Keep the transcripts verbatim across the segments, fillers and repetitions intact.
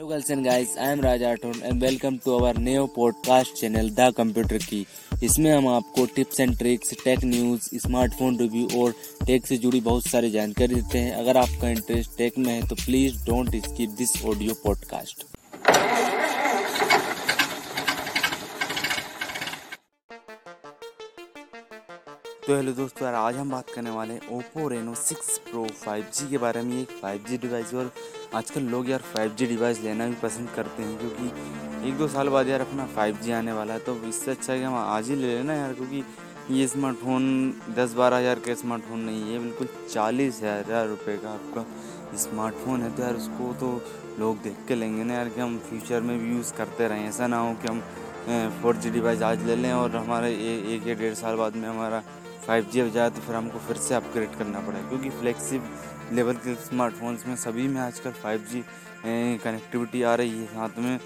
Hello girls and guys, I am Raja Rathore and welcome to our new podcast channel the computer की। इसमें हम आपको tips and tricks, tech news, smartphone review और tech से जुड़ी बहुत सारी जानकारी देते हैं। अगर आपका इंटरेस्ट टेक में है तो please don't skip this audio podcast. तो हेलो दोस्तों यार, आज हम बात करने वाले हैं Oppo Reno six pro five G के बारे में। ये फाइव जी डिवाइस, और आजकल लोग यार फाइव जी डिवाइस लेना भी पसंद करते हैं क्योंकि एक दो साल बाद यार अपना फाइव जी आने वाला है। तो इससे अच्छा है कि हम आज ही ले लेना यार, क्योंकि ये स्मार्टफोन दस बारह हज़ार का स्मार्टफोन नहीं है, बिल्कुल चालीस हज़ार रुपये का आपका स्मार्टफोन है। तो यार उसको तो लोग देख के लेंगे ना यार, कि हम फ्यूचर में भी यूज़ करते रहें। ऐसा ना हो कि हम फोर जी डिवाइस आज ले लें और हमारे एक या डेढ़ साल बाद में हमारा फाइव जी हो जाए तो फिर हमको फिर से अपग्रेड करना पड़ेगा, क्योंकि फ्लैगशिप लेवल के स्मार्टफोन्स में सभी में आजकल फाइव जी कनेक्टिविटी आ रही है साथ में,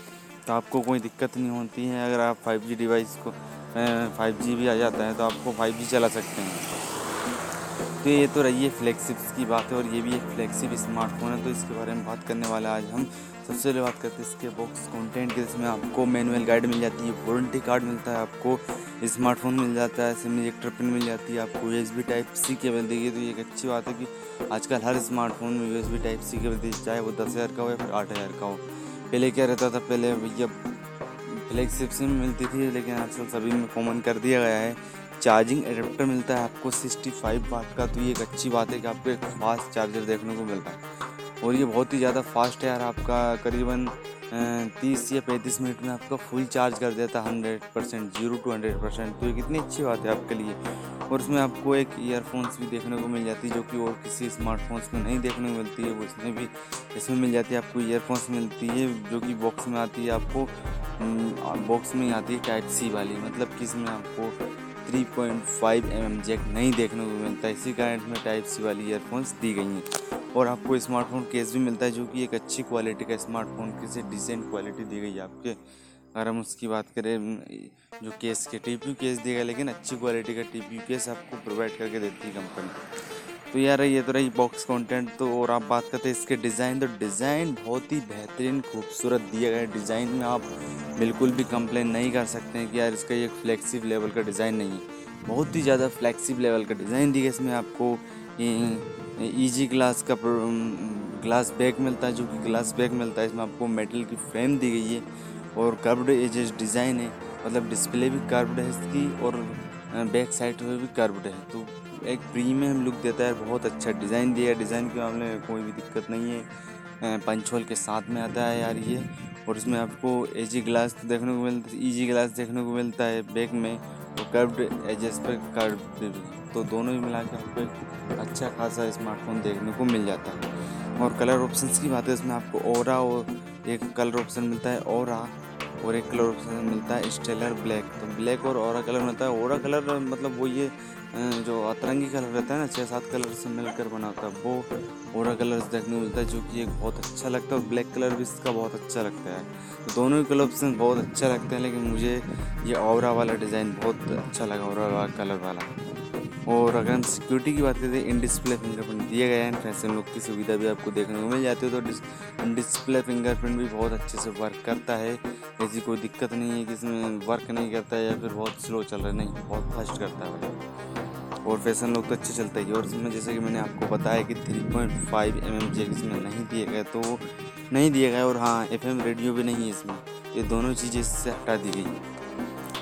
तो आपको कोई दिक्कत नहीं होती है। अगर आप फाइव जी डिवाइस को फाइव जी भी आ जाता है तो आपको फाइव जी चला सकते हैं। तो ये तो रही है फ्लैगशिप्स की बात है, और ये भी एक फ्लैगशिप स्मार्टफोन है, तो इसके बारे में बात करने वाले आज हम। सबसे पहले बात करते हैं इसके बॉक्स कंटेंट के, जिसमें आपको मैनुअल गाइड मिल जाती है, वारंटी कार्ड मिलता है, आपको स्मार्टफोन मिल जाता है, सिम इजेक्टर पिन मिल जाती है, आपको यूएसबी टाइप सी केबल देगी। तो ये एक अच्छी बात है कि आजकल हर स्मार्टफोन में यूएसबी टाइप सी केबल दी, चाहे वो दस हज़ार का हो या फिर आठ हज़ार का हो। पहले क्या रहता था, पहले भैया फ्लैगशिप सिम मिलती थी, लेकिन आजकल सभी में कॉमन कर दिया गया है। चार्जिंग एडाप्टर मिलता है आपको सिक्सटी फाइव वाट का, तो ये एक अच्छी बात है कि आपको एक फास्ट चार्जर देखने को मिलता है, और ये बहुत ही ज़्यादा फास्ट है यार। आपका करीबन तीस या पैंतीस मिनट में आपका फुल चार्ज कर देता है hundred percent, zero to hundred percent. तो ये कितनी अच्छी बात है आपके लिए। और उसमें आपको एक ईयरफोन्स भी देखने को मिल जाती है, जो कि और किसी स्मार्टफोन्स में नहीं देखने को मिलती है, वो इसमें भी इसमें मिल जाती है। आपको ईयरफोन्स मिलती है जो कि बॉक्स में आती है, आपको बॉक्स में आती है टाइप सी वाली, मतलब कि इसमें आपको three point five M M jack नहीं देखने को मिलता, इसी कारण इसमें टाइप सी वाली ईयरफोन्स दी गई हैं। और आपको स्मार्टफोन केस भी मिलता है, जो कि एक अच्छी क्वालिटी का स्मार्टफोन किसी डिसेंट क्वालिटी दी गई है आपके। अगर हम उसकी बात करें जो केस के टी पी यू केस देगा, लेकिन अच्छी क्वालिटी का टी पी यू केस आपको प्रोवाइड करके देती है कंपनी। तो यार ये तो रही बॉक्स कंटेंट। तो और आप बात करते हैं इसके डिज़ाइन, तो डिज़ाइन बहुत ही बेहतरीन खूबसूरत दिया गया है। डिज़ाइन में आप बिल्कुल भी कंप्लेन नहीं कर सकते हैं कि यार इसका ये फ्लैगशिप लेवल का डिज़ाइन नहीं है, बहुत ही ज़्यादा फ्लैगशिप लेवल का डिज़ाइन दिया। इसमें आपको ईजी ग्लास का ग्लास बैक मिलता है, जो कि ग्लास बैक मिलता है, इसमें आपको मेटल की फ्रेम दी गई है, और कर्व्ड एजेस डिज़ाइन है, मतलब डिस्प्ले भी कर्व्ड है इसकी और बैक साइड में भी कर्व्ड है, तो एक प्रीमियम लुक देता है। बहुत अच्छा डिज़ाइन दिया है, डिज़ाइन के मामले में कोई भी दिक्कत नहीं है। पंच होल के साथ में आता है यार ये, और इसमें आपको एजी ग्लास देखने को मिलता है, ईजी ग्लास देखने को मिलता है बैक में, और कर्व्ड एजेस पर कर्व्ड भी, तो दोनों ही मिला के आपको एक अच्छा खासा स्मार्टफोन देखने को मिल जाता है। और कलर ऑप्शंस की बात है, इसमें आपको ओरा और एक कलर ऑप्शन मिलता है, ओरा और एक कलर ऑप्शन मिलता है स्टेलर ब्लैक। तो ब्लैक और ओरा कलर मिलता है। ओरा कलर मतलब वो ये जो अतरंगी कलर रहता है ना, छः सात कलर से मिलकर बनाता है, वो ओरा कलर देखने को मिलता है, जो कि एक बहुत अच्छा लगता है। और ब्लैक कलर भी इसका बहुत अच्छा लगता है, तो दोनों ही कलर ऑप्शन बहुत अच्छा लगते हैं, लेकिन मुझे ये ओरा वाला डिज़ाइन बहुत अच्छा लगा, ओरा कलर वाला। और अगर हम सिक्योरिटी की बात करें, इन डिस्प्ले फिंगरप्रिंट दिया गया है, फैशन लुक की सुविधा भी आपको देखने को मिल जाती है। तो डिस, डिस्प्ले फिंगरप्रिंट भी बहुत अच्छे से वर्क करता है, ऐसी कोई दिक्कत नहीं है कि इसमें वर्क नहीं करता है या फिर बहुत स्लो चल रहा है, नहीं, बहुत फास्ट करता है। और फैशन लुक तो अच्छे चलता ही है। और इसमें जैसे कि मैंने आपको बताया कि three point five M M jack इसमें नहीं दिया गया, तो नहीं दिया गया, और हाँ एफ एम रेडियो भी नहीं है इसमें, ये दोनों चीज़ें इससे हटा दी गई है।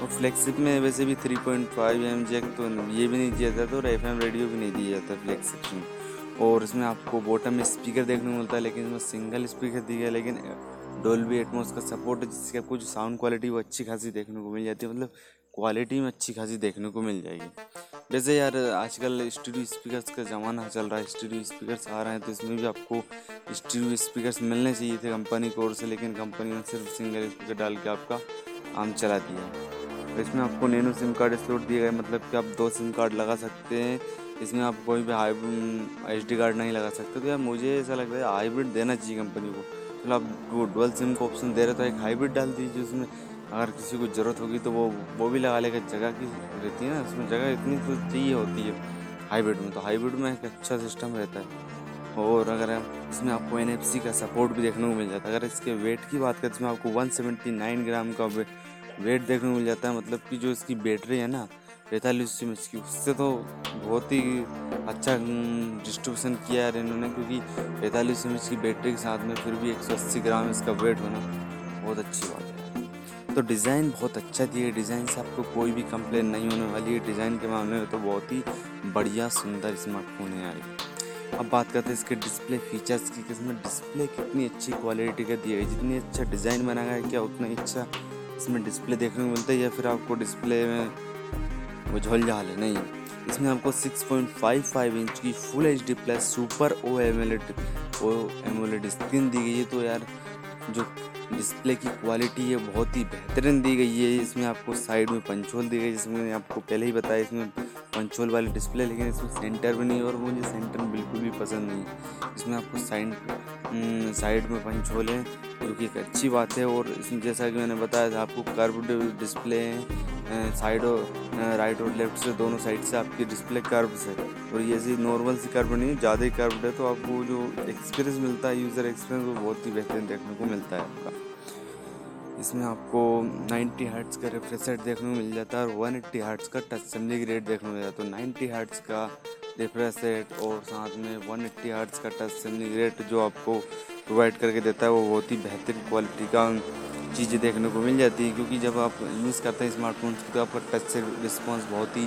और फ्लैगशिप में वैसे भी three point five M jack तो ये भी नहीं दिया जाता, और एफ एम रेडियो भी नहीं दिया जाता फ्लैगशिप में। और इसमें आपको बॉटम में स्पीकर देखने को मिलता है, लेकिन इसमें सिंगल स्पीकर दिया गया, लेकिन डॉल्बी एटमॉस का सपोर्ट है, जिससे आपको जो साउंड क्वालिटी वो अच्छी खासी देखने को मिल जाती है, मतलब क्वालिटी में अच्छी खासी देखने को मिल जाएगी। वैसे यार आजकल स्टूडियो स्पीकर्स का ज़माना चल रहा है, स्टूडियो स्पीकर्स आ रहे हैं, तो इसमें भी आपको स्टूडियो स्पीकर्स मिलने चाहिए थे कंपनी की ओर से, लेकिन कंपनी ने सिर्फ सिंगल स्पीकर डाल के आपका आम चला दिया। इसमें आपको नैनो सिम कार्ड स्लॉट दिया गया, मतलब कि आप दो सिम कार्ड लगा सकते हैं इसमें, आप कोई भी हाई एच डी कार्ड नहीं लगा सकते। तो यार मुझे ऐसा लगता है हाइब्रिड देना चाहिए कंपनी को, चलो तो आप डुअल सिम का ऑप्शन दे रहे तो एक हाइब्रिड डाल दीजिए उसमें, अगर किसी को ज़रूरत होगी तो वो वो भी लगा लेगा। जगह की रहती है ना उसमें, जगह इतनी तो चाहिए होती है हाइब्रिड में, तो हाइब्रिड में एक अच्छा सिस्टम रहता है। और अगर इसमें आपको एन एफ सी का सपोर्ट भी देखने को मिल जाता है। अगर इसके वेट की बात करें इसमें आपको एक सौ उन्यासी ग्राम का वेट देखने को मिल जाता है, मतलब कि जो इसकी बैटरी है ना पैंतालीस एम एच की, उससे तो बहुत ही अच्छा डिस्ट्रीब्यूशन किया है इन्होंने, क्योंकि पैंतालीस एम एच की बैटरी के साथ में फिर भी एक सौ अस्सी ग्राम इसका वेट होना बहुत अच्छी बात है। तो डिज़ाइन बहुत अच्छा दिया है, डिज़ाइन से आपको कोई भी कंप्लेन नहीं होने वाली है। डिज़ाइन के मामले में तो बहुत ही बढ़िया सुंदर स्मार्टफोन है यार। अब बात करते हैं इसके डिस्प्ले फीचर्स की, इसमें डिस्प्ले कितनी अच्छी क्वालिटी का दिया है। जितनी अच्छा डिज़ाइन बना है क्या उतना ही अच्छा इसमें डिस्प्ले देखने को मिलता है, या फिर आपको डिस्प्ले में वो झोल झाल है नहीं। इसमें आपको six point five five inch की full H D plus super O AMOLED O AMOLED screen दी गई है, तो यार जो डिस्प्ले की क्वालिटी है बहुत ही बेहतरीन दी गई है। इसमें आपको साइड में पंचोल दी गई है, जिसमें आपको पहले ही बताया इसमें पंचोल वाली डिस्प्ले, लेकिन इसमें सेंटर भी नहीं है और मुझे सेंटर बिल्कुल भी पसंद नहीं है। इसमें आपको साइड साइड में पंचोल है जो कि एक अच्छी बात है, और इसमें जैसा कि मैंने बताया था आपको कर्व्ड डिस्प्ले है, साइड और राइट और लेफ्ट से दोनों साइड से आपकी डिस्प्ले कर्व्स है, और ये ऐसी नॉर्मल सी कर्व नहीं है, ज़्यादा ही कर्व्ड है, तो आपको जो एक्सपीरियंस मिलता है यूज़र एक्सपीरियंस वो बहुत ही बेहतरीन देखने को मिलता है आपका। इसमें आपको नब्बे हर्ट्ज़ का रिफ्रेश रेट देखने को मिल जाता है और एक सौ अस्सी हर्ट्ज़ का टच सैंपलिंग रेट देखने को मिल जाता है। तो नब्बे हर्ट्ज़ का रिफ्रेश रेट और साथ में एक सौ अस्सी हर्ट्ज़ का टच सैंपलिंग रेट जो आपको प्रोवाइड करके देता है वो बहुत ही बेहतरीन क्वालिटी का चीज़ें देखने को मिल जाती है, क्योंकि जब आप यूज़ करते हैं स्मार्टफोन तो आपका टच से रिस्पॉन्स बहुत ही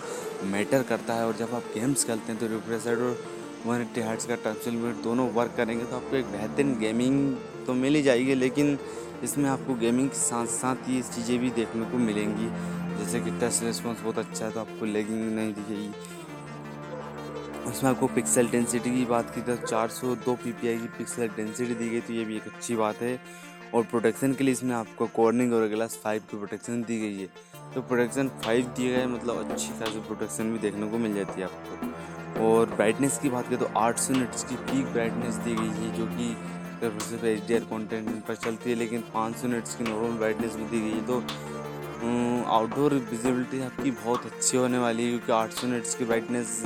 मैटर करता है, और जब आप गेम्स खेलते हैं तो रिफ्रेश रेट और एक सौ अस्सी हर्ट्ज़ का टच सैंपलिंग रेट दोनों वर्क करेंगे तो आपको एक बेहतरीन गेमिंग तो मिल ही जाएगी, लेकिन इसमें आपको गेमिंग के साथ साथ ये चीज़ें भी देखने को मिलेंगी, जैसे कि टच रिस्पॉन्स बहुत अच्छा है तो आपको लैगिंग नहीं दिखेगी। इसमें आपको पिक्सल डेंसिटी की बात की तो चार सौ दो पीपीआई की पिक्सल डेंसिटी दी गई, तो ये भी एक अच्छी बात है। और प्रोटेक्शन के लिए इसमें आपको कॉर्निंग गोरिल्ला ग्लास फाइव की प्रोटेक्शन दी गई है, तो प्रोटेक्शन फाइव दिए गए मतलब अच्छी खासी प्रोटेक्शन भी देखने को मिल जाती है आपको। और ब्राइटनेस की बात करें तो आठ सौ निट्स की पीक ब्राइटनेस दी गई है, जो कि सिर्फ एच डी आर कॉन्टेंट पर चलती है, लेकिन पाँच सौ निट्स की नॉर्मल ब्राइटनेस भी दी गई है, तो आउटडोर विजिबिलिटी आपकी बहुत अच्छी होने वाली है, क्योंकि आठ सौ निट्स की ब्राइटनेस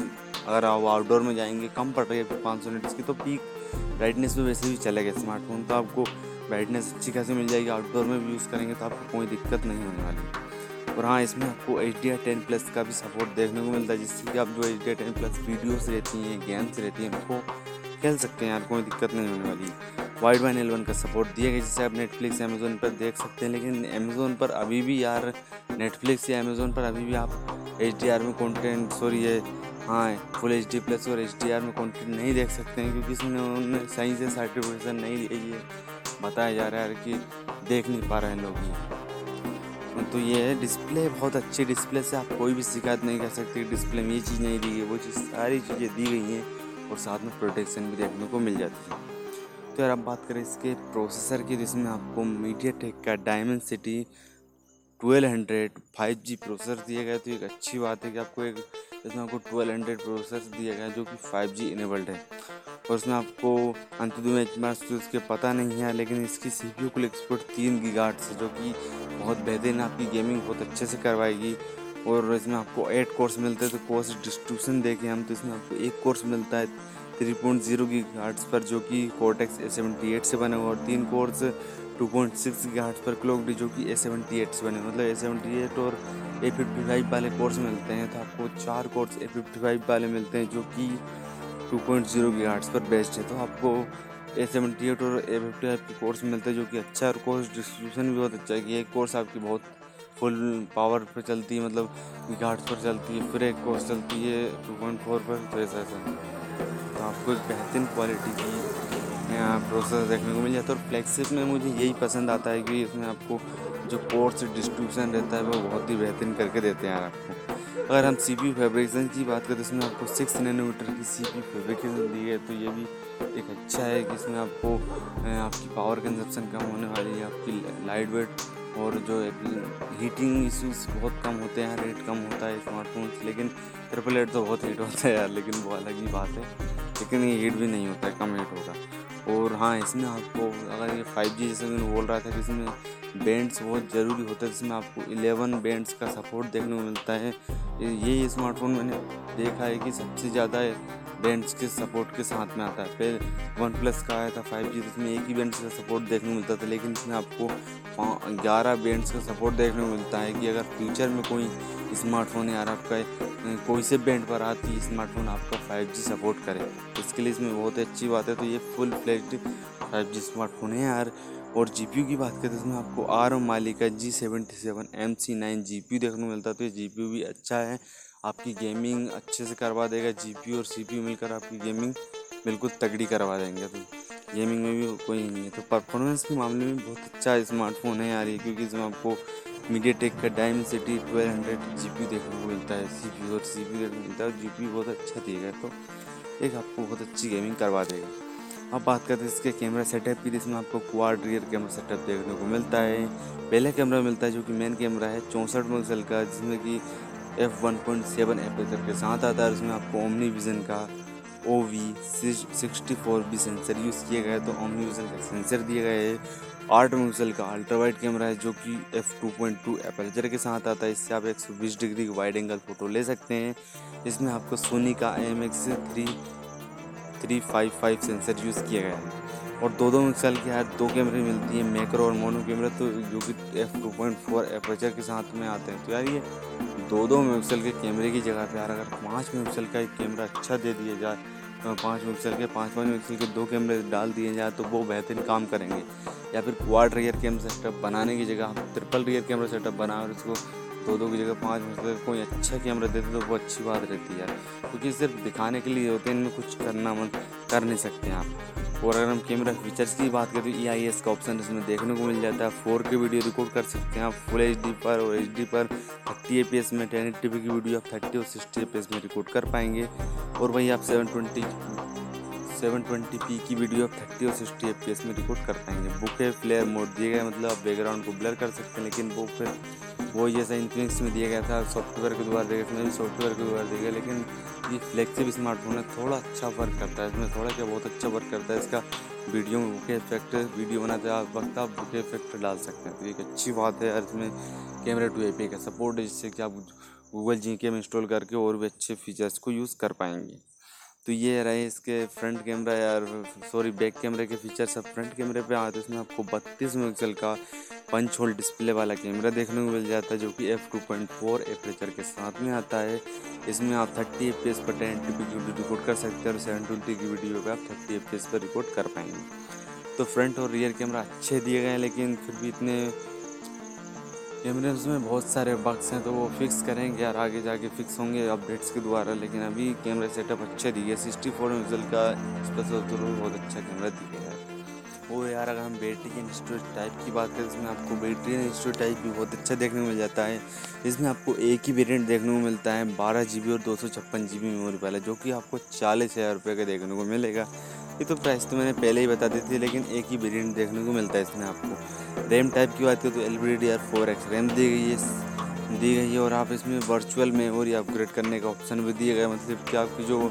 अगर आप आउटडोर में जाएंगे कम पड़ रही है पाँच सौ निट्स की, तो पीक ब्राइटनेस में वैसे भी चलेगा स्मार्टफोन, तो आपको ब्राइटनेस अच्छी खासी मिल जाएगी। आउटडोर में भी यूज़ करेंगे तो आपको कोई दिक्कत नहीं होने वाली। और हाँ, इसमें आपको H D R ten plus का भी सपोर्ट देखने को मिलता है, जिससे कि आप जो H D R ten plus videos रहती हैं, गेम्स रहती हैं, उनको खेल सकते हैं यार, कोई दिक्कत नहीं होने वाली। वाइड बैंड एल वन का सपोर्ट दिया गया, जिससे आप नेटफ्लिक्स अमेज़ोन पर देख सकते हैं, लेकिन अमेज़ोन पर अभी भी यार नेटफ्लिक्स या अमेज़ोन पर अभी भी आप एच डी आर में कंटेंट सॉरी ये हाँ फुल एच डी प्लस और एच डी आर में कंटेंट नहीं देख सकते हैं, क्योंकि इसमें उन्होंने सही से सर्टिफिकेशन नहीं दी है, बताया जा रहा है कि देख नहीं पा रहे हैं लोग। तो ये है डिस्प्ले, बहुत अच्छे डिस्प्ले से आप कोई भी शिकायत नहीं कर सकते, डिस्प्ले में ये चीज़ नहीं दी गई वो चीज़ सारी चीज़ें दी गई हैं, और साथ में प्रोटेक्शन भी देखने को मिल जाती है। तो यार अब बात करें इसके प्रोसेसर की, जिसमें आपको मीडियाटेक का Dimensity twelve hundred five G processor दिया गया, तो एक अच्छी बात है कि आपको एक इसमें आपको ट्वेल्व हंड्रेड प्रोसेसर दिया गया जो कि फाइव जी इनेबल्ड है। और इसमें आपको अंतुदु बेंचमार्क्स तो इसके पता नहीं है, लेकिन इसकी सीपीयू कुल एक्सपोर्ट तीन गीगाहर्ट्ज़ है, जो कि बहुत बेहतरीन आपकी गेमिंग बहुत अच्छे से करवाएगी। और इसमें आपको एट कोर्स मिलते हैं, तो कोर्स डिस्ट्रीब्यूशन देखें हम तो इसमें आपको एक कोर्स मिलता है थ्री पॉइंट जीरो गीगाहर्ट्ज़ पर, जो कि कोर्टेक्स ए सेवेंटी एट से बना हुआ, और तीन cores two point six gigahertz पर क्लॉक्ड जो कि ए सेवेंटी एट से बने, मतलब ए सेवेंटी एट और ए फिफ्टी फाइव वाले कोर्स मिलते हैं, तो आपको चार कोर्स ए फिफ्टी फाइव वाले मिलते हैं जो कि टू पॉइंट जीरो गीगाहर्ट्ज़ पर बेस्ड है। तो आपको ए सेवेंटी एट और ए फिफ्टी फाइव के कोर्स मिलते हैं जो कि अच्छा, और कोर्स डिस्ट्रीब्यूशन भी बहुत अच्छा है कि एक कोर्स आपकी बहुत फुल पावर पर चलती है मतलब गीगाहर्ट्ज़ पर चलती है, फिर एक कोर्स चलती है टू पॉइंट फोर पर, तो ऐसा ऐसा तो आपको एक बेहतरीन क्वालिटी की प्रोसेसर देखने को मिल जाता है। और फ्लैगशिप में मुझे यही पसंद आता है कि इसमें आपको जो कोर्स डिस्ट्रीब्यूशन रहता है वो बहुत ही बेहतरीन करके देते हैं यार आपको। अगर हम सी पी यू फैब्रिकेशन की बात करें तो इसमें आपको सिक्स नैनोमीटर की सी पी यू फैब्रिकेशन दी है, तो ये भी एक अच्छा है कि इसमें आपको आपकी पावर कंजप्शन कम होने वाली है, आपकी लाइट वेट और जो हीटिंग इश्यूज बहुत कम होते हैं, रेट कम होता है स्मार्टफोन, लेकिन ट्रिपल एट तो बहुत हीट होता है यार, लेकिन वो अलग ही बात है, लेकिन ये हीट भी नहीं होता है, कम हीट होगा। और हाँ, इसमें आपको अगर ये फाइव जी जैसे मैंने बोल रहा था कि इसमें बैंड्स बहुत ज़रूरी होते हैं, इसमें आपको इलेवन बैंड्स का सपोर्ट देखने को मिलता है। ये स्मार्टफोन मैंने देखा है कि सबसे ज़्यादा बैंड्स के सपोर्ट के साथ में आता है। फिर वन प्लस का आया था फाइव जी, जिसमें एक ही बैंड्स का सपोर्ट देखने को मिलता था, लेकिन इसमें आपको ग्यारह बैंड्स का सपोर्ट देखने को मिलता है कि अगर फ्यूचर में कोई स्मार्टफोन यार आपका कोई से बैंड पर आती स्मार्टफोन आपका फाइव जी सपोर्ट करे, इसके लिए इसमें बहुत अच्छी बात है। तो ये full flagged five G smartphone है यार। और जीपीयू की बात करें तो इसमें आपको आर्म माली का G seventy seven M C nine GPU देखने को मिलता है। तो ये जीपीयू भी अच्छा है, आपकी गेमिंग अच्छे से करवा देगा। जीपीयू और सीपीयू मिलकर आपकी गेमिंग बिल्कुल तगड़ी करवा देंगे, तो गेमिंग में भी कोई नहीं है। तो परफॉर्मेंस के मामले में बहुत अच्छा स्मार्टफोन है यार ये, क्योंकि इसमें आपको मीडियाटेक का डायमेंसिटी ट्वेल्व हंड्रेड जीपीयू देखने को मिलता है, सीपीयू और सीपीयू देखने को मिलता है, और जीपीयू बहुत अच्छा देगा, तो एक आपको बहुत अच्छी गेमिंग करवा देगा। अब बात करते हैं इसके कैमरा सेटअप की। इसमें आपको क्वाड रियर कैमरा सेटअप देखने को मिलता है। पहला कैमरा मिलता है जो कि मेन कैमरा है चौंसठ मेगापिक्सल का, जिसमें कि F one point seven aperture के साथ आता है। इसमें आपको ओमनीविजन का O V sixty four B sensor use किया गया है, तो ओमनीविजन का सेंसर दिया गया है। आठ मेगापिक्सल का अल्ट्रा वाइड कैमरा है जो कि F two point two aperture के साथ आता है। इससे आप एक सौ बीस डिग्री वाइड एंगल फ़ोटो ले सकते हैं। इसमें आपको सोनी का I M X three three five five sensor use किया गया है। और दो दो मेगापिक्सल के यार दो कैमरे मिलती है, मैक्रो और मोनो कैमरा, तो जो कि F two point four aperture के साथ में आते हैं। तो यार ये दो दो मेगापिक्सल के कैमरे की जगह पर यार अगर पाँच मेगापिक्सल का एक कैमरा अच्छा दे दिया जाए, पाँच मेगापिक्सल के पाँच पाँच मेगापिक्सल के दो कैमरे डाल दिए जाए तो वो बेहतरीन काम करेंगे। या फिर क्वाड रियर कैमरा सेटअप बनाने की जगह आप ट्रिपल रियर कैमरा सेटअप बनाए और उसको दो दो की जगह पाँच मेगापिक्सल कोई अच्छा कैमरा देते तो वो अच्छी बात रहती है, क्योंकि सिर्फ दिखाने के लिए होते हैं, इनमें कुछ करना मन कर नहीं सकते आप। और अगर हम कैमरा फीचर्स की बात करें तो ई आई एस का ऑप्शन इसमें देखने को मिल जाता है। फोर के वीडियो रिकॉर्ड कर सकते हैं आप फुल एच डी पर और एच डी पर, थर्टी ए पी एस में टेन एट्टी पी की वीडियो आप थर्टी और सिक्सटी ए पी एस में रिकॉर्ड कर पाएंगे। और वहीं आप seven twenty seven twenty P की वीडियो आप थर्टी और सिक्सटी ए पी एस में रिकॉर्ड कर पाएंगे। बुके फ्लेयर मोड दिया गया, मतलब आप बैकग्राउंड को ब्लर कर सकते हैं, लेकिन वो फिर वो जैसा इन्फिनिक्स में दिया गया था सॉफ्टवेयर के द्वारा देगा, इसमें भी सॉफ्टवेयर के द्वारा देगा, लेकिन ये फ्लेक्सिबल स्मार्टफोन है, थोड़ा अच्छा वर्क करता है इसमें, थोड़ा क्या बहुत अच्छा वर्क करता है। इसका वीडियो में बुके इफेक्ट वीडियो बनाते आप वक्त आप बुके इफेक्ट डाल सकते हैं, तो एक अच्छी बात है। और इसमें कैमरा टू ए पी का सपोर्ट है, जिससे कि आप गूगल जी के में इंस्टॉल करके और भी अच्छे फीचर्स को यूज़ कर पाएंगे। तो ये रहे इसके फ्रंट कैमरा यार सॉरी बैक कैमरे के फीचर्स। अब फ्रंट कैमरे पे आते हैं, इसमें आपको बत्तीस मेगापिक्सल का पंच होल डिस्प्ले वाला कैमरा देखने को मिल जाता है, जो कि F two point four aperture के साथ में आता है। इसमें आप थर्टी एफ पी एस पर टेन एट्टी पी की वीडियो रिकॉर्ड कर सकते हैं और सेवन ट्वेंटी की वीडियो पर आप थर्टी एफ पी एस पर रिकॉर्ड कर पाएंगे। तो फ्रंट और रियर कैमरा अच्छे दिए गए हैं, लेकिन फिर भी इतने कैमरे उसमें बहुत सारे बग्स हैं, तो वो फिक्स करेंगे यार, आगे जाके फिक्स होंगे अपडेट्स के द्वारा, लेकिन अभी कैमरा सेटअप अच्छे दिए। सिक्सटी फोर मेगापिक्सल का स्पेशल तो बहुत अच्छा कैमरा दिया है। और यार अगर हम बैटरी एंड स्टोरेज टाइप की बात करें, इसमें आपको बैटरी एंड स्टोरेज टाइप भी बहुत अच्छा देखने को मिल जाता है। इसमें आपको एक ही वेरियंट देखने को मिलता है, बारह जी बी और दो सौ छप्पन जी बी मेमोरी वाला, जो कि आपको चालीस हज़ार रुपये का देखने को मिलेगा। ये तो प्राइस तो मैंने पहले ही बता दी थी, लेकिन एक ही वेरिएंट देखने को मिलता है। इसमें आपको रैम टाइप की बात करें तो L P D D R four X RAM दी गई है दी गई है और आप इसमें वर्चुअल मेमोरी अपग्रेड करने का ऑप्शन भी दिया गया, मतलब कि आपकी जो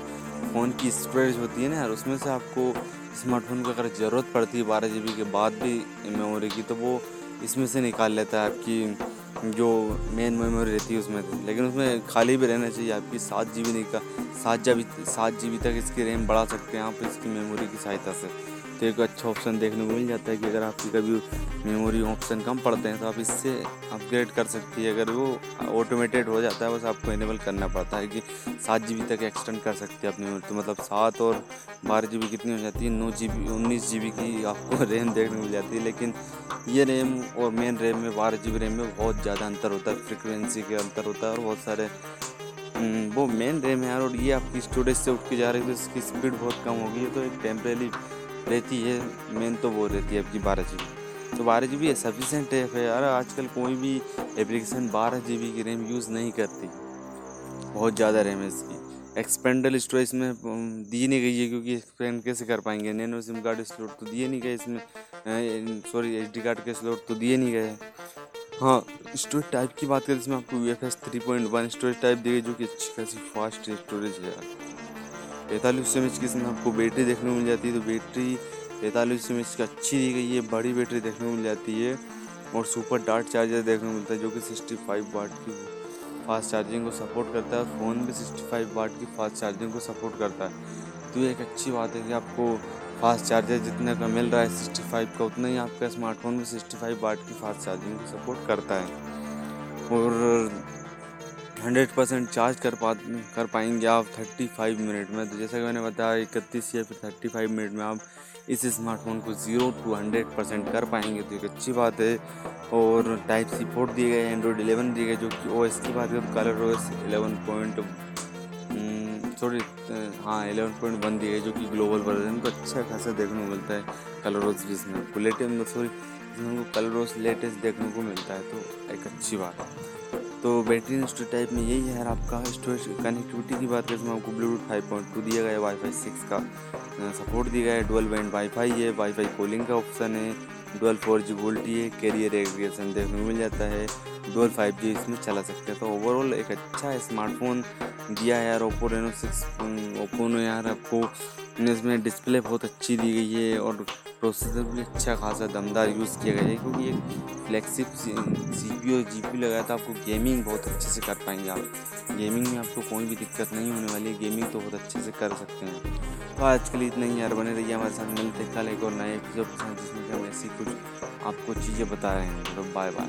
फ़ोन की स्टोरेज होती है ना यार, उसमें से आपको स्मार्टफोन को अगर ज़रूरत पड़ती है बारह जी बी के बाद भी मेमोरी की, तो वो इसमें से निकाल लेता है आपकी जो मेन मेमोरी रहती है उसमें। लेकिन उसमें खाली भी रहना चाहिए, आपकी सात जी बी निका सात जी बी सात जी बी तक इसकी रैम बढ़ा सकते हैं आप इसकी मेमोरी की सहायता से। तो एक अच्छा ऑप्शन देखने को मिल जाता है कि अगर आपकी कभी मेमोरी ऑप्शन कम पड़ते हैं तो आप इससे अपग्रेड कर सकती है, अगर वो ऑटोमेटेड हो जाता है, बस आपको इनेबल करना पड़ता है कि सात जी बी तक एक्सटेंड कर सकते हैं अपनी, तो मतलब सात और बारह जी बी कितनी हो जाती है, नौ जी बी उन्नीस जी बी की आपको रैम देखने को मिल जाती है। लेकिन ये रैम और मेन रैम में बारह जी बी रैम में बहुत ज़्यादा अंतर होता है, फ्रिक्वेंसी के अंतर होता है और बहुत सारे वो मेन रैम है यार, और ये आपकी स्टोरेज से उठ के जा रही है, तो इसकी स्पीड बहुत कम होगी, तो एक टेम्परेरी रहती है, मेन तो वो रहती है आपकी बारह जी बी। तो बारह जी बी सफिशेंट है यार, आजकल कोई भी एप्लीकेशन बारह जी बी की रैम यूज़ नहीं करती, बहुत ज़्यादा रैम है इसकी। एक्सपेंडल स्टोरेज में दी नहीं गई है, क्योंकि एक्सपेंड कैसे कर पाएंगे, नैनो सिम कार्ड स्लॉट तो दिए नहीं गए इसमें, सॉरी एच डी कार्ड के स्लॉट तो दिए नहीं गए। हाँ, स्टोरेज टाइप की बात करें, इसमें आपको U F S three point one storage type दी गई, जो कि अच्छी खासी फास्ट स्टोरेज है यार। पैंतालीस सौ एम एच की इसमें आपको बैटरी देखने को मिल जाती है, तो बैटरी पैंतालीस सौ एम एच की अच्छी दी गई है, बड़ी बैटरी देखने को मिल जाती है। और सुपर डार्ट चार्जर देखने को मिलता है, जो कि सिक्सटी फाइव वाट की फास्ट चार्जिंग को सपोर्ट करता है और फ़ोन भी पैंसठ वाट की फास्ट चार्जिंग को सपोर्ट करता है। तो ये एक अच्छी बात है कि आपको फास्ट चार्जर जितने का मिल रहा है पैंसठ का, उतना ही आपका स्मार्टफोन भी पैंसठ वाट की फास्ट चार्जिंग को सपोर्ट करता है और सौ परसेंट चार्ज कर पा कर पाएंगे आप पैंतीस मिनट में। तो जैसा कि मैंने बताया इकतीस या फिर पैंतीस मिनट में आप इस स्मार्टफोन को जीरो टू हंड्रेड परसेंट कर पाएंगे, तो एक अच्छी बात है। और टाइप सी पोर्ट दिए गए, एंड्रॉइड इलेवन दिए गए, जो कि ओएस की बात करें कलरओएस इलेवन पॉइंट सॉरी हाँ इलेवन पॉइंट वन दिए गए, जो कि ग्लोबल वर्जन को अच्छा खासा देखने को मिलता है। कलरओएस भी इसमें आपको लेटेस्ट सॉरी इसमें कलरओएस लेटेस्ट देखने को मिलता है, तो एक अच्छी बात है। तो बैटरी स्टोरेज टाइप में यही है आपका। स्टोरेज कनेक्टिविटी की बात करें तो आपको ब्लूटूथ फाइव पॉइंट टू दिया गया है, वाईफाई सिक्स का सपोर्ट दिया गया है, डुअल बैंड वाईफाई है, वाईफाई कॉलिंग का ऑप्शन है, डुअल फोर जी वोल्टी है, कैरियर एग्रीगेशन देखने को मिल जाता है, डुअल फाइव जी इसमें चला सकते हैं। तो ओवरऑल एक अच्छा स्मार्टफोन दिया है यार ओप्पो रेनो सिक्स। ओप्पो ने यार आपको इसमें डिस्प्ले बहुत अच्छी दी गई है और प्रोसेसर भी अच्छा खासा दमदार यूज़ किया गया है, क्योंकि एक फ्लैगशिप सीपीयू और जीपीयू लगाया था। आपको गेमिंग बहुत अच्छे से कर पाएंगे आप, गेमिंग में आपको कोई भी दिक्कत नहीं होने वाली है, गेमिंग तो बहुत अच्छे से कर सकते हैं। तो आज के लिए इतना ही यार, बने रहिए हमारे साथ, मिलते हैं कल एक और नए एपिसोड के साथ जिसमें हम ऐसी कुछ आपको चीज़ें बता रहे हैं। तो बाय बाय,